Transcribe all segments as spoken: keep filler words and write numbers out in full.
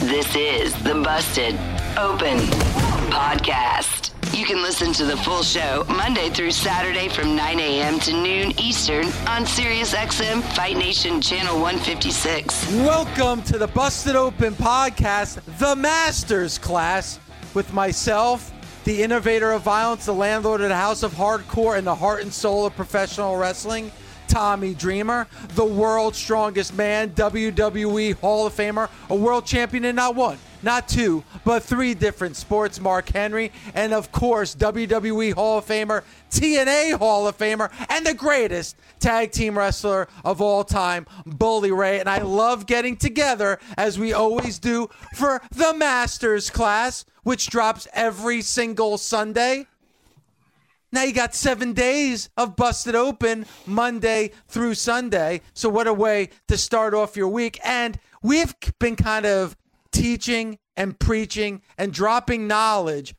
This is the Busted Open Podcast. You can listen to the full show Monday through Saturday from nine a.m. to noon Eastern on SiriusXM Fight Nation Channel one fifty-six. Welcome to the Busted Open Podcast, the Masters Class, with myself, the innovator of violence, the landlord of the House of Hardcore, and the heart and soul of professional wrestling, Tommy Dreamer, the world's strongest man, W W E Hall of Famer, a world champion in not one, not two, but three different sports, Mark Henry, and of course, W W E Hall of Famer, T N A Hall of Famer, and the greatest tag team wrestler of all time, Bully Ray. And I love getting together, as we always do, for the Masters Class, which drops every single Sunday. Now you got seven days of Busted Open Monday through Sunday. So what a way to start off your week. And we've been kind of teaching and preaching and dropping knowledge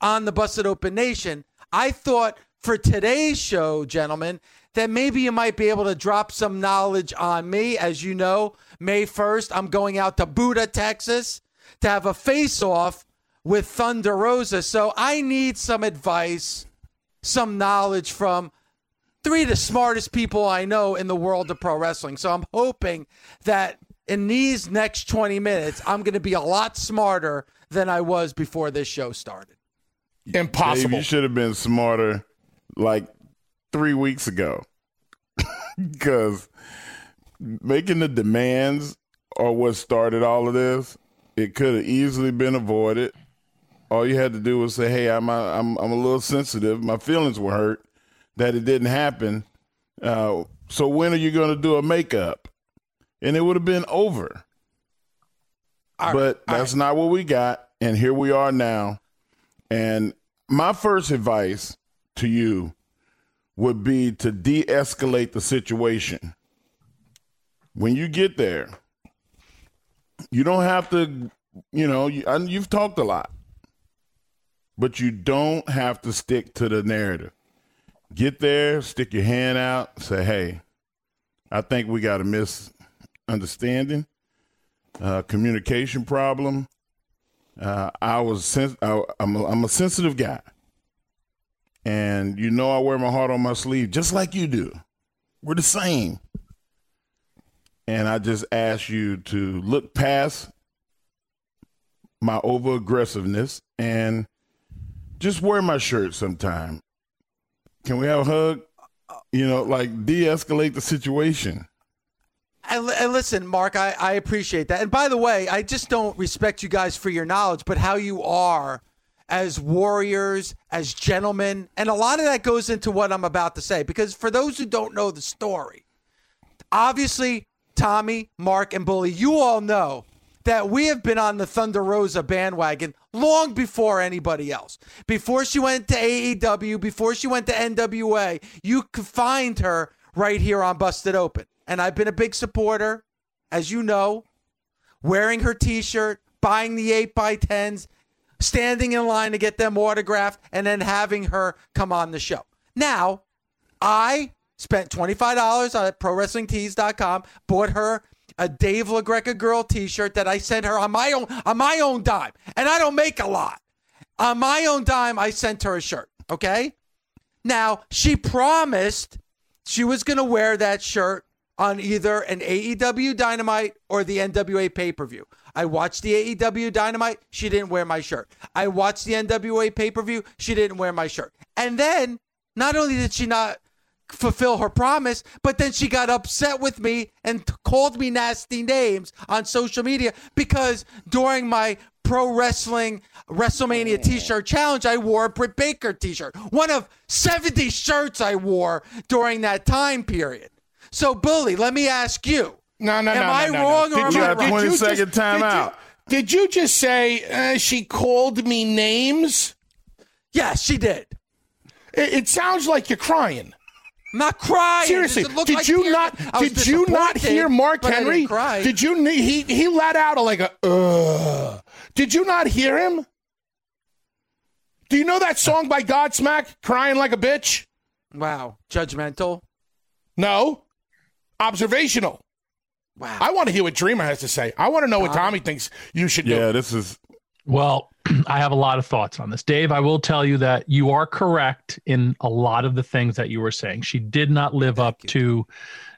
on the Busted Open Nation. I thought for today's show, gentlemen, that maybe you might be able to drop some knowledge on me. As you know, May first, I'm going out to Buda, Texas to have a face-off with Thunder Rosa. So I need some advice, some knowledge from three of the smartest people I know in the world of pro wrestling. So I'm hoping that in these next twenty minutes, I'm going to be a lot smarter than I was before this show started. Impossible. Dave, you should have been smarter like three weeks ago because making the demands are what started all of this. It could have easily been avoided. All you had to do was say, hey, I'm a, I'm, I'm a little sensitive. My feelings were hurt that it didn't happen. Uh, so when are you going to do a makeup? And it would have been over. All but right, that's right. Not what we got. And here we are now. And my first advice to you would be to de-escalate the situation. When you get there, you don't have to, you know, you, I, you've talked a lot. But you don't have to stick to the narrative. Get there, stick your hand out, say, hey, I think we got a misunderstanding, uh, communication problem. Uh, I was sen- I, I'm, a, I'm a sensitive guy. And you know I wear my heart on my sleeve just like you do. We're the same. And I just ask you to look past my over-aggressiveness and just wear my shirt sometime. Can we have a hug? You know, like de-escalate the situation. And, and listen, Mark, I, I appreciate that. And by the way, I just don't respect you guys for your knowledge, but how you are as warriors, as gentlemen. And a lot of that goes into what I'm about to say, because for those who don't know the story, obviously, Tommy, Mark, and Bully, you all know that we have been on the Thunder Rosa bandwagon long before anybody else. Before she went to A E W, before she went to N W A, you could find her right here on Busted Open. And I've been a big supporter, as you know, wearing her T-shirt, buying the eight by tens, standing in line to get them autographed, and then having her come on the show. Now, I spent twenty-five dollars on pro wrestling tees dot com, bought her a Dave LaGreca girl T-shirt that I sent her on my own on my own dime. And I don't make a lot. On my own dime, I sent her a shirt, okay? Now, she promised she was going to wear that shirt on either an A E W Dynamite or the N W A pay-per-view. I watched the A E W Dynamite. She didn't wear my shirt. I watched the N W A pay-per-view. She didn't wear my shirt. And then not only did she not fulfill her promise, but then she got upset with me and t- called me nasty names on social media because during my pro wrestling WrestleMania t-shirt challenge, I wore a Britt Baker t-shirt. One of seventy shirts I wore during that time period. So, Bully, let me ask you. No, no, am no, no, I no, wrong no. Or did am you, I wrong? Did you twenty second time did out. You, did you just say uh, she called me names? Yes, she did. It, it sounds like you're crying. I'm not crying. Seriously, did like you not? Did you not hear Mark Henry? Did you? He he let out a, like a. Uh. Did you not hear him? Do you know that song by Godsmack, "Crying Like a Bitch"? Wow, judgmental. No, observational. Wow. I want to hear what Dreamer has to say. I want to know what Tommy thinks you should do. Yeah, this is... Well, I have a lot of thoughts on this. Dave, I will tell you that you are correct in a lot of the things that you were saying. She did not live Thank up you. to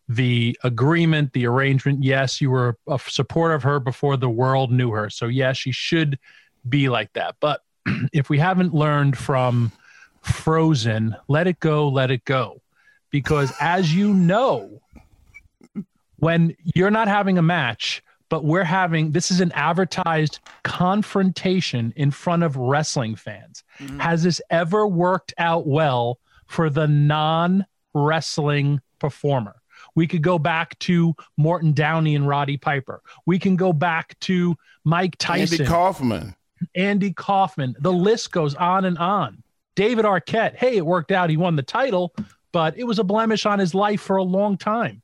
the agreement, the arrangement. Yes, you were a supporter of her before the world knew her. So, yes, she should be like that. But if we haven't learned from Frozen, let it go, let it go. Because as you know... When you're not having a match, but we're having, this is an advertised confrontation in front of wrestling fans. Mm-hmm. Has this ever worked out well for the non-wrestling performer? We could go back to Morton Downey and Roddy Piper. We can go back to Mike Tyson. Andy Kaufman. Andy Kaufman. The list goes on and on. David Arquette. Hey, it worked out. He won the title, but it was a blemish on his life for a long time.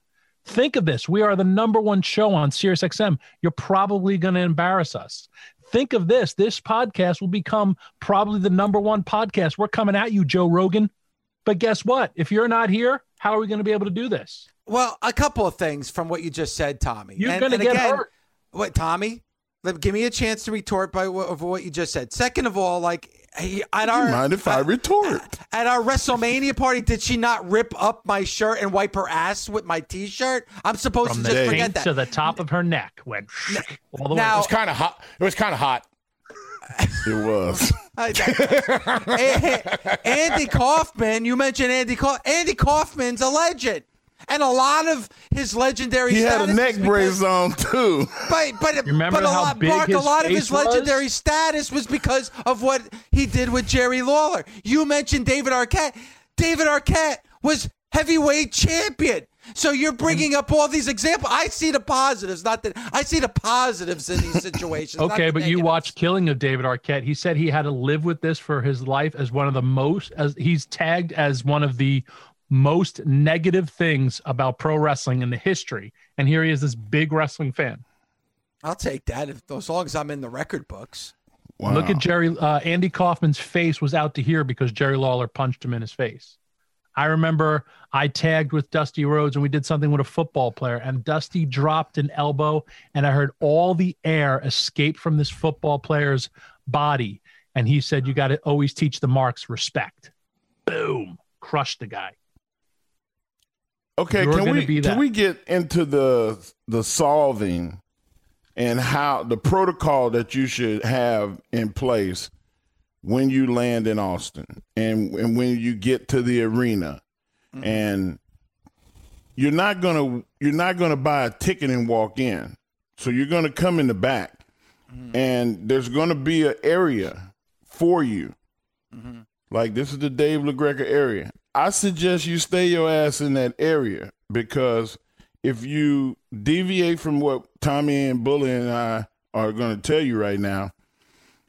Think of this. We are the number one show on SiriusXM. You're probably going to embarrass us. Think of this. This podcast will become probably the number one podcast. We're coming at you, Joe Rogan. But guess what? If you're not here, how are we going to be able to do this? Well, a couple of things from what you just said, Tommy. You're going to get again, hurt. What, Tommy? Give me a chance to retort by of what you just said. Second of all, like... Hey, at our, you mind if I retort? At our WrestleMania party, did she not rip up my shirt and wipe her ass with my T-shirt? I'm supposed From to just forget that. From the to the top of her neck went all the now, way. It was kind of hot. It was kind of hot. It was. Andy Kaufman, you mentioned Andy Kaufman. Andy Kaufman's a legend. And a lot of his legendary he status had a neck because, brace on too. But but remember but a how lot, big Mark, his a lot of his legendary was? Status was because of what he did with Jerry Lawler. You mentioned David Arquette. David Arquette was heavyweight champion. So you're bringing up all these examples. I see the positives, not that I see the positives in these situations. Okay, but you watched Killing of David Arquette. He said he had to live with this for his life as one of the most. As he's tagged as one of the most negative things about pro wrestling in the history, and here he is, this big wrestling fan. I'll take that if, as long as I'm in the record books. Wow. Look at Jerry. Uh, Andy Kaufman's face was out to here because Jerry Lawler punched him in his face. I remember I tagged with Dusty Rhodes and we did something with a football player, and Dusty dropped an elbow, and I heard all the air escape from this football player's body, and he said, "You got to always teach the marks respect." Boom, crushed the guy. Okay, You're can we can we get into the the solving and how the protocol that you should have in place when you land in Austin and, and when you get to the arena, mm-hmm. and you're not gonna you're not gonna buy a ticket and walk in, so you're gonna come in the back, mm-hmm. and there's gonna be an area for you, mm-hmm. like this is the Dave LaGreca area. I suggest you stay your ass in that area, because if you deviate from what Tommy and Bully and I are going to tell you right now,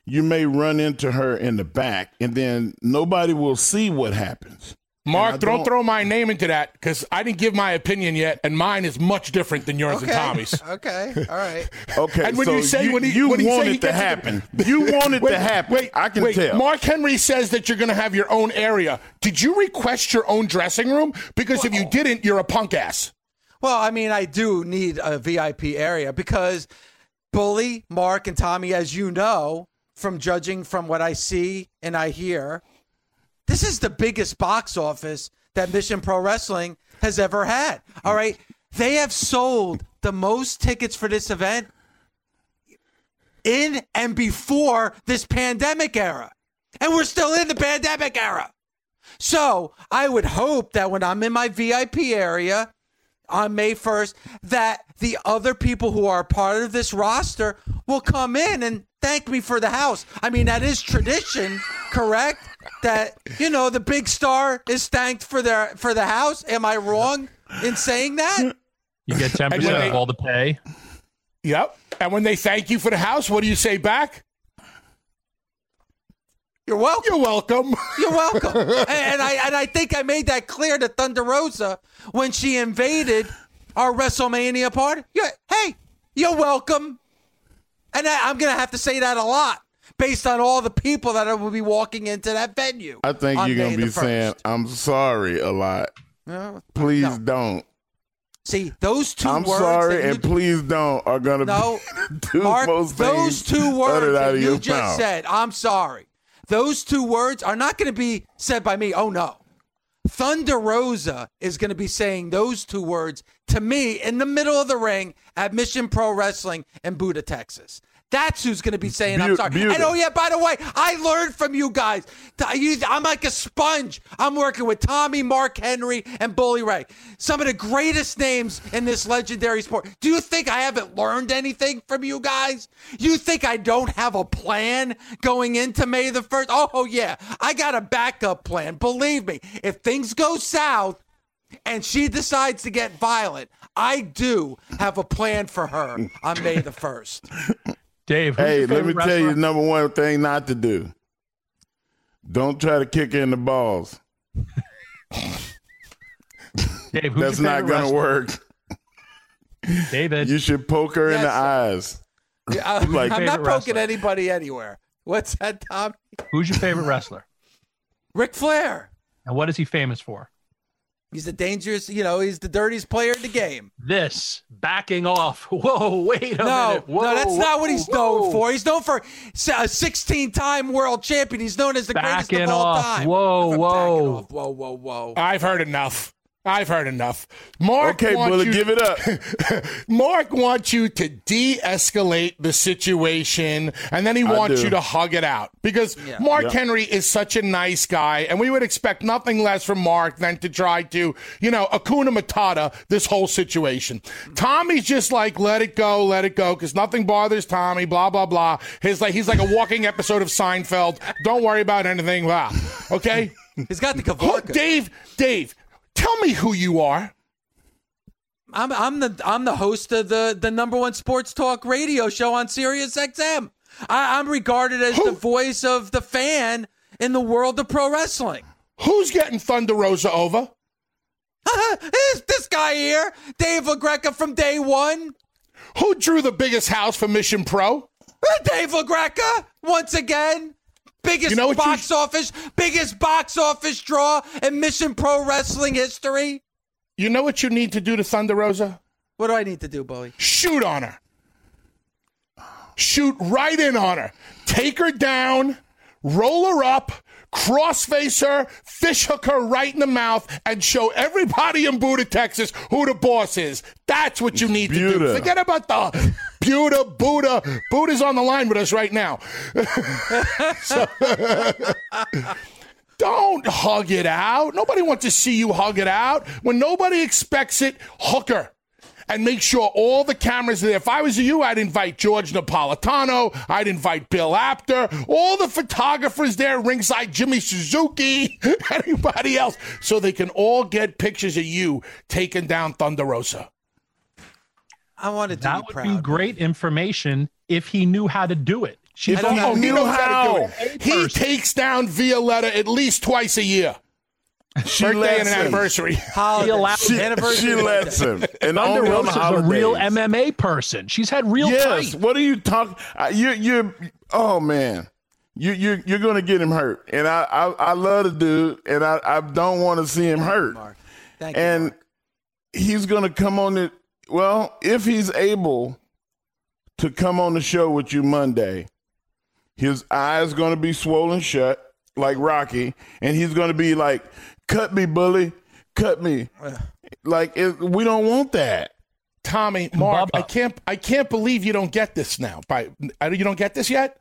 you may run into her in the back, and then nobody will see what happens. Mark, don't, don't throw my name into that, because I didn't give my opinion yet, and mine is much different than yours okay. and Tommy's. Okay, all right. Okay, and when so you say you, when he, you when want he it to happen. The, you want it wait, to happen. Wait, I can wait, tell. Mark Henry says that you're going to have your own area. Did you request your own dressing room? Because well, if you didn't, you're a punk ass. Well, I mean, I do need a V I P area, because Bully, Mark, and Tommy, as you know, from judging from what I see and I hear, this is the biggest box office that Mission Pro Wrestling has ever had. All right. They have sold the most tickets for this event in and before this pandemic era. And we're still in the pandemic era. So I would hope that when I'm in my V I P area on May first, that the other people who are part of this roster will come in and thank me for the house. I mean, that is tradition, correct? That, you know, the big star is thanked for their for the house. Am I wrong in saying that? You get ten percent they, of all the pay. Yep. And when they thank you for the house, what do you say back? You're welcome. You're welcome. You're welcome. And I and I think I made that clear to Thunder Rosa when she invaded our WrestleMania party. You're, hey, you're welcome. And I, I'm going to have to say that a lot based on all the people that will be walking into that venue. I think you're going to be saying, I'm sorry a lot. No, please no. don't. See, those two I'm words. I'm sorry, and d- please don't are going to no, be two Mark, most those things two words that you your just mouth. Said, I'm sorry. Those two words are not going to be said by me. Oh, no. Thunder Rosa is going to be saying those two words to me in the middle of the ring at Mission Pro Wrestling in Buda, Texas. That's who's going to be saying, I'm sorry. Beautiful. And, oh, yeah, by the way, I learned from you guys. I'm like a sponge. I'm working with Tommy, Mark Henry, and Bully Ray. Some of the greatest names in this legendary sport. Do you think I haven't learned anything from you guys? You think I don't have a plan going into May the first? Oh, yeah, I got a backup plan. Believe me, if things go south and she decides to get violent, I do have a plan for her on May the first. Dave, hey, let me wrestler? tell you the number one thing not to do. Don't try to kick her in the balls. Dave, who's That's not going to work. David. You should poke her yes. in the eyes. Yeah, I, like, I'm not poking wrestler? anybody anywhere. What's that, Tom? Who's your favorite wrestler? Ric Flair. And what is he famous for? He's the dangerous, you know, he's the dirtiest player in the game. This, backing off. Whoa, wait a no, minute. Whoa, no, that's whoa, not what he's known whoa. for. He's known for a sixteen-time world champion. He's known as the backing greatest of all off. time. Whoa, whoa. Off. Whoa, whoa, whoa. I've heard enough. I've heard enough. Mark okay, wants Bully, you, give it up. Mark wants you to de-escalate the situation, and then he wants you to hug it out. Because yeah. Mark yeah. Henry is such a nice guy, and we would expect nothing less from Mark than to try to, you know, Hakuna Matata this whole situation. Tommy's just like, let it go, let it go, because nothing bothers Tommy, blah, blah, blah. He's like, he's like a walking episode of Seinfeld. Don't worry about anything. Blah. Okay? He's got the Kavorka. Dave, Dave. Tell me who you are. I'm I'm the I'm the host of the, the number one sports talk radio show on SiriusXM. I, I'm regarded as who? the voice of the fan in the world of pro wrestling. Who's getting Thunder Rosa over? It's this guy here, Dave LaGreca from day one. Who drew the biggest house for Mission Pro? Dave LaGreca, once again. Biggest you know box you... office, biggest box office draw in Mission Pro Wrestling history. You know what you need to do to Thunder Rosa? What do I need to do, Bully? Shoot on her. Shoot right in on her. Take her down, roll her up, cross-face her, fish hook her right in the mouth, and show everybody in Buda, Texas who the boss is. That's what you need Buda. to do. Forget about the Buda, Buda. Buda's on the line with us right now. So, don't hug it out. Nobody wants to see you hug it out. When nobody expects it, hook her. And make sure all the cameras are there. If I was you, I'd invite George Napolitano. I'd invite Bill Apter. All the photographers there, ringside Jimmy Suzuki, anybody else, so they can all get pictures of you taking down Thunder Rosa. I want to do that. That would proud. be great information if he knew how to do it. She's all, oh, he knows how to do it. He person. takes down Violetta at least twice a year. She Birthday and an anniversary. Holiday. She, allows she, anniversary she lets him. And Thunder Rosa's a real M M A person. She's had real yes. fights. What are you talking? You you. Oh man, you you you're gonna get him hurt. And I I, I love the dude, and I, I don't want to see him Thank hurt. You, Mark. Thank and you, Mark. He's gonna come on it. Well, if he's able to come on the show with you Monday, his eyes gonna be swollen shut like Rocky, and he's gonna be like, cut me, Bully. Cut me. Like, it, we don't want that. Tommy, Mark, Bubba. I can't, I can't believe you don't get this now. By you don't get this yet.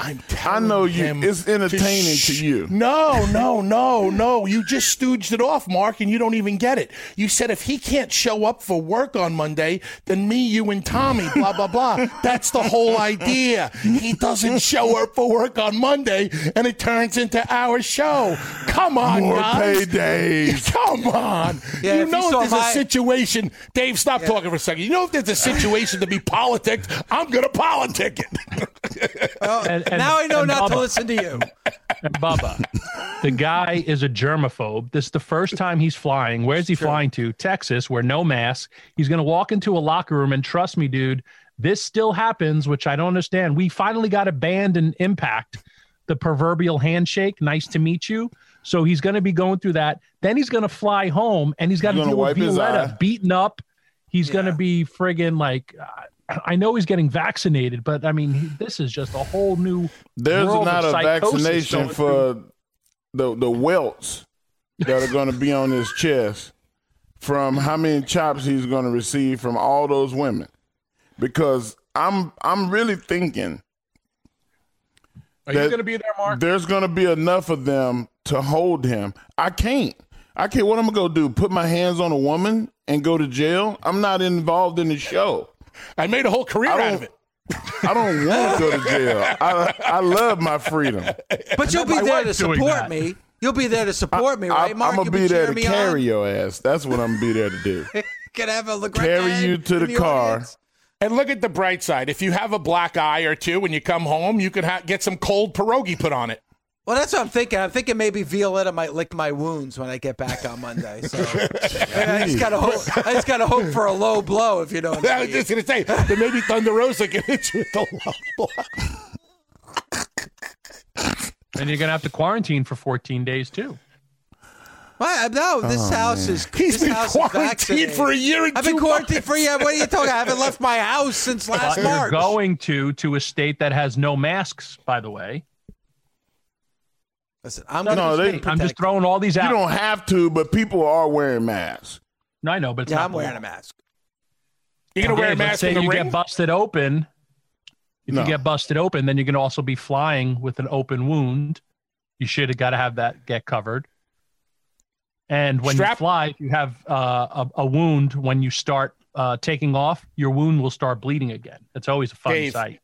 I'm telling I know you. Him it's entertaining to, sh- to you. No, no, no, no. You just stooged it off, Mark, and you don't even get it. You said if he can't show up for work on Monday, then me, you, and Tommy, blah, blah, blah. That's the whole idea. He doesn't show up for work on Monday, and it turns into our show. Come on, More guys. paydays. Come on. Yeah, you know if, you if there's my... a situation. Dave, stop yeah. talking for a second. You know if there's a situation to be politicked, I'm going to politic it. well, and- And, now I know not Bubba. to listen to you. And Bubba, the guy is a germaphobe. This is the first time he's flying. Where's he sure. flying to? Texas, where no mask. He's going to walk into a locker room, and trust me, dude, this still happens, which I don't understand. We finally got a band in Impact, the proverbial handshake, nice to meet you. So he's going to be going through that. Then he's going to fly home, and he's got to deal with Violetta beaten up. He's yeah. going to be friggin' like... Uh, I know he's getting vaccinated, but I mean, he, this is just a whole new. There's world not of a vaccination for the, the welts that are going to be on his chest from how many chops he's going to receive from all those women, because I'm I'm really thinking. Are you going to be there, Mark? There's going to be enough of them to hold him. I can't. I can't. What am I going to do? Put my hands on a woman and go to jail? I'm not involved in the show. I made a whole career out of it. I don't want to go to jail. I I love my freedom. But you'll be there to support me. You'll be there to support I, me, right, I, Mark? I'm going to be there to carry on? your ass. That's what I'm going to be there to do. Can I have a look Carry you to the car. Audience? And look at the bright side. If you have a black eye or two when you come home, you can ha- get some cold pierogi put on it. Well, that's what I'm thinking. I'm thinking maybe Violetta might lick my wounds when I get back on Monday. So I just gotta hope. I just gotta hope for a low blow, if you know what I mean. I was just gonna say that maybe Thunder Rosa can hit you with a low blow. And you're gonna have to quarantine for fourteen days too. Well, no, this oh, house man. is. He's this been house quarantined is for a year and I've two been quarantined months. for a year. What are you talking about? I haven't left my house since last but March. You're going to to a state that has no masks, by the way. Listen, I'm, no, they, I'm just throwing all these out. You don't have to, but people are wearing masks. No, I know, but it's yeah, not I'm wearing one. a mask. You're going to wear a mask in the ring? If you get busted open, if no. you get busted open, then you're going to also be flying with an open wound. You should have got to have that get covered. And when Strap- you fly, if you have uh, a, a wound, when you start uh, taking off, your wound will start bleeding again. It's always a fun Dave, sight.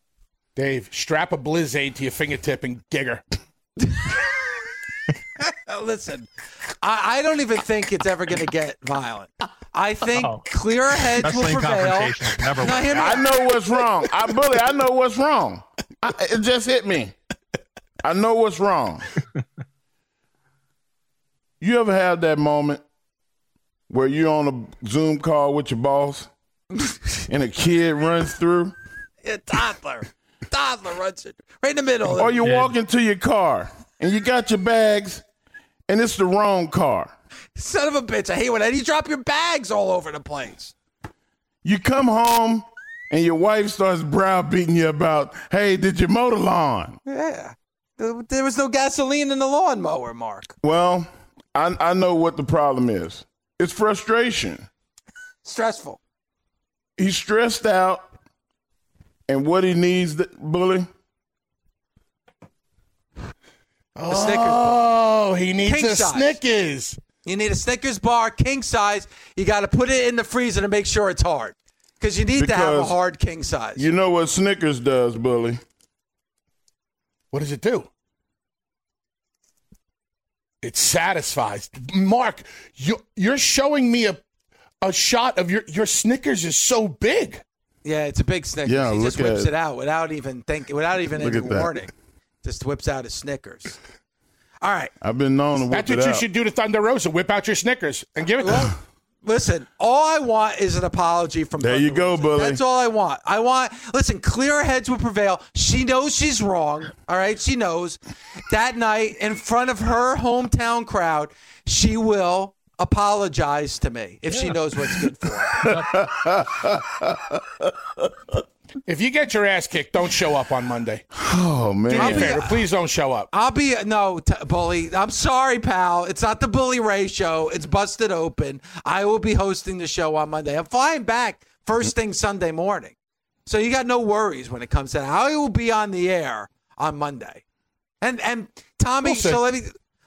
Dave, strap a Blizzade to your fingertip and gigger. Listen, I, I don't even think it's ever going to get violent. I think oh. clearer heads Wrestling will prevail. Never no, I know what's wrong. I Bully, I know what's wrong. I, it just hit me. I know what's wrong. You ever have that moment where you're on a Zoom call with your boss and a kid runs through? A toddler. Toddler runs it right in the middle. Or you're walking to your car and you got your bags. And it's the wrong car. Son of a bitch. I hate when you drop your bags all over the place. You come home and your wife starts browbeating you about, hey, did you mow the lawn? Yeah. There was no gasoline in the lawnmower, Mark. Well, I, I know what the problem is. It's frustration. Stressful. He's stressed out. And what he needs, the, Bully? A Snickers bar. Oh, he needs king a size. Snickers. You need a Snickers bar, king size. You got to put it in the freezer to make sure it's hard. Because you need because to have a hard king size. You know what Snickers does, Bully? What does it do? It satisfies. Mark, you, you're showing me a a shot of your, your Snickers is so big. Yeah, it's a big Snickers. Yeah, he just whips it. it out without even thinking, without even look any warning. That. Just whips out his Snickers. All right. I've been known to whip That's it out. That's what you should do to Thunder Rosa. Whip out your Snickers and give it to him. Listen, all I want is an apology from There Thunder you go, Rosa. Bully. That's all I want. I want, listen, clear heads will prevail. She knows she's wrong. All right. She knows. That night, in front of her hometown crowd, she will apologize to me if yeah. she knows what's good for her. If you get your ass kicked, don't show up on Monday. Oh, man. Do me a favor. Please don't show up. I'll be – no, t- Bully. I'm sorry, pal. It's not the Bully Ray show. It's Busted Open. I will be hosting the show on Monday. I'm flying back first thing Sunday morning. So you got no worries when it comes to that. I will be on the air on Monday. And, and Tommy, we'll so let me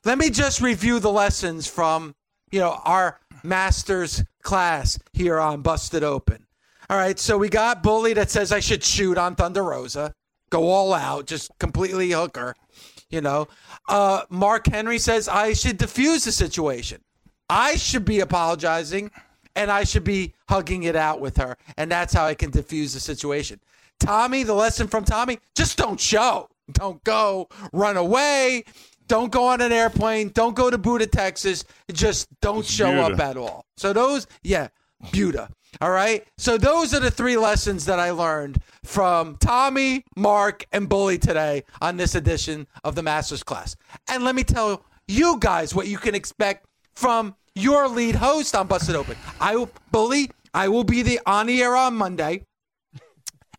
let me just review the lessons from, you know, our master's class here on Busted Open. All right, so we got Bully that says I should shoot on Thunder Rosa. Go all out, just completely hook her, you know. Uh, Mark Henry says I should defuse the situation. I should be apologizing, and I should be hugging it out with her, and that's how I can defuse the situation. Tommy, the lesson from Tommy, just don't show. Don't go. Run away. Don't go on an airplane. Don't go to Buda, Texas. Just don't it's show Buda. Up at all. So those, yeah, Buda. All right. So those are the three lessons that I learned from Tommy, Mark, and Bully today on this edition of the Masters Class. And let me tell you guys what you can expect from your lead host on Busted Open. I will, Bully, I will be the on the air on Monday.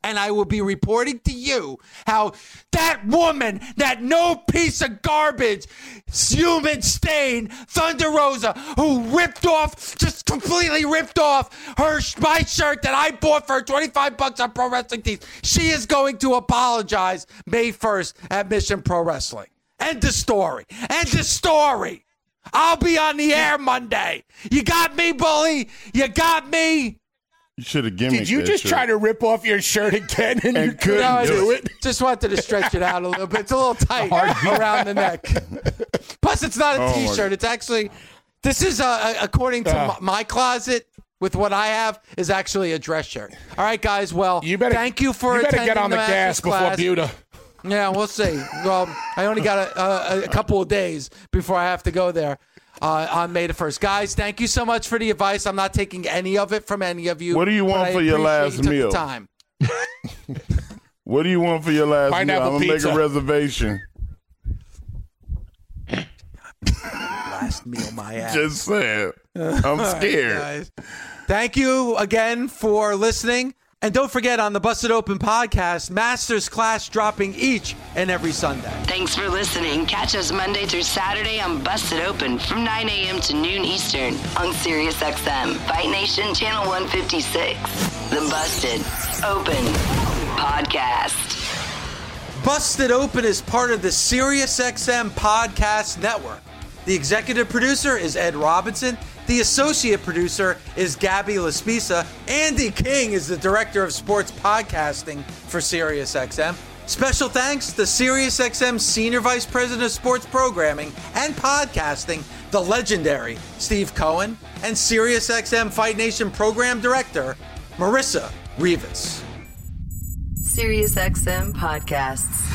And I will be reporting to you how that woman, that no piece of garbage, human stain, Thunder Rosa, who ripped off, just completely ripped off her my shirt that I bought for twenty-five bucks on Pro Wrestling Tees. She is going to apologize May first at Mission Pro Wrestling. End of story. End of story. I'll be on the air Monday. You got me, Bully? You got me? You should have given me. Did you just shirt. try to rip off your shirt again and, and you couldn't no, do it? Just wanted to stretch it out a little bit. It's a little tight around the neck. Plus, it's not a oh T-shirt. It's actually, this is, a, according to uh, my closet, with what I have, is actually a dress shirt. All right, guys. Well, you better, thank you for you attending better get on the, the gas class. Before Buda. Yeah, we'll see. Well, I only got a, a, a couple of days before I have to go there. Uh, on May the first. Guys, thank you so much for the advice. I'm not taking any of it from any of you. What do you want for your last you meal? Time. What do you want for your last Pineapple meal? I'm going to make a reservation. Last meal, my ass. Just saying. I'm scared. Right, thank you again for listening. And don't forget, on the Busted Open podcast, Masters Class dropping each and every Sunday. Thanks for listening. Catch us Monday through Saturday on Busted Open from nine a.m. to noon Eastern on SiriusXM, Fight Nation Channel one fifty-six. The Busted Open podcast. Busted Open is part of the SiriusXM podcast network. The executive producer is Ed Robinson. The associate producer is Gabby Laspisa. Andy King is the director of sports podcasting for SiriusXM. Special thanks to SiriusXM Senior Vice President of Sports Programming and Podcasting, the legendary Steve Cohen, and SiriusXM Fight Nation Program Director, Marissa Rivas. SiriusXM Podcasts.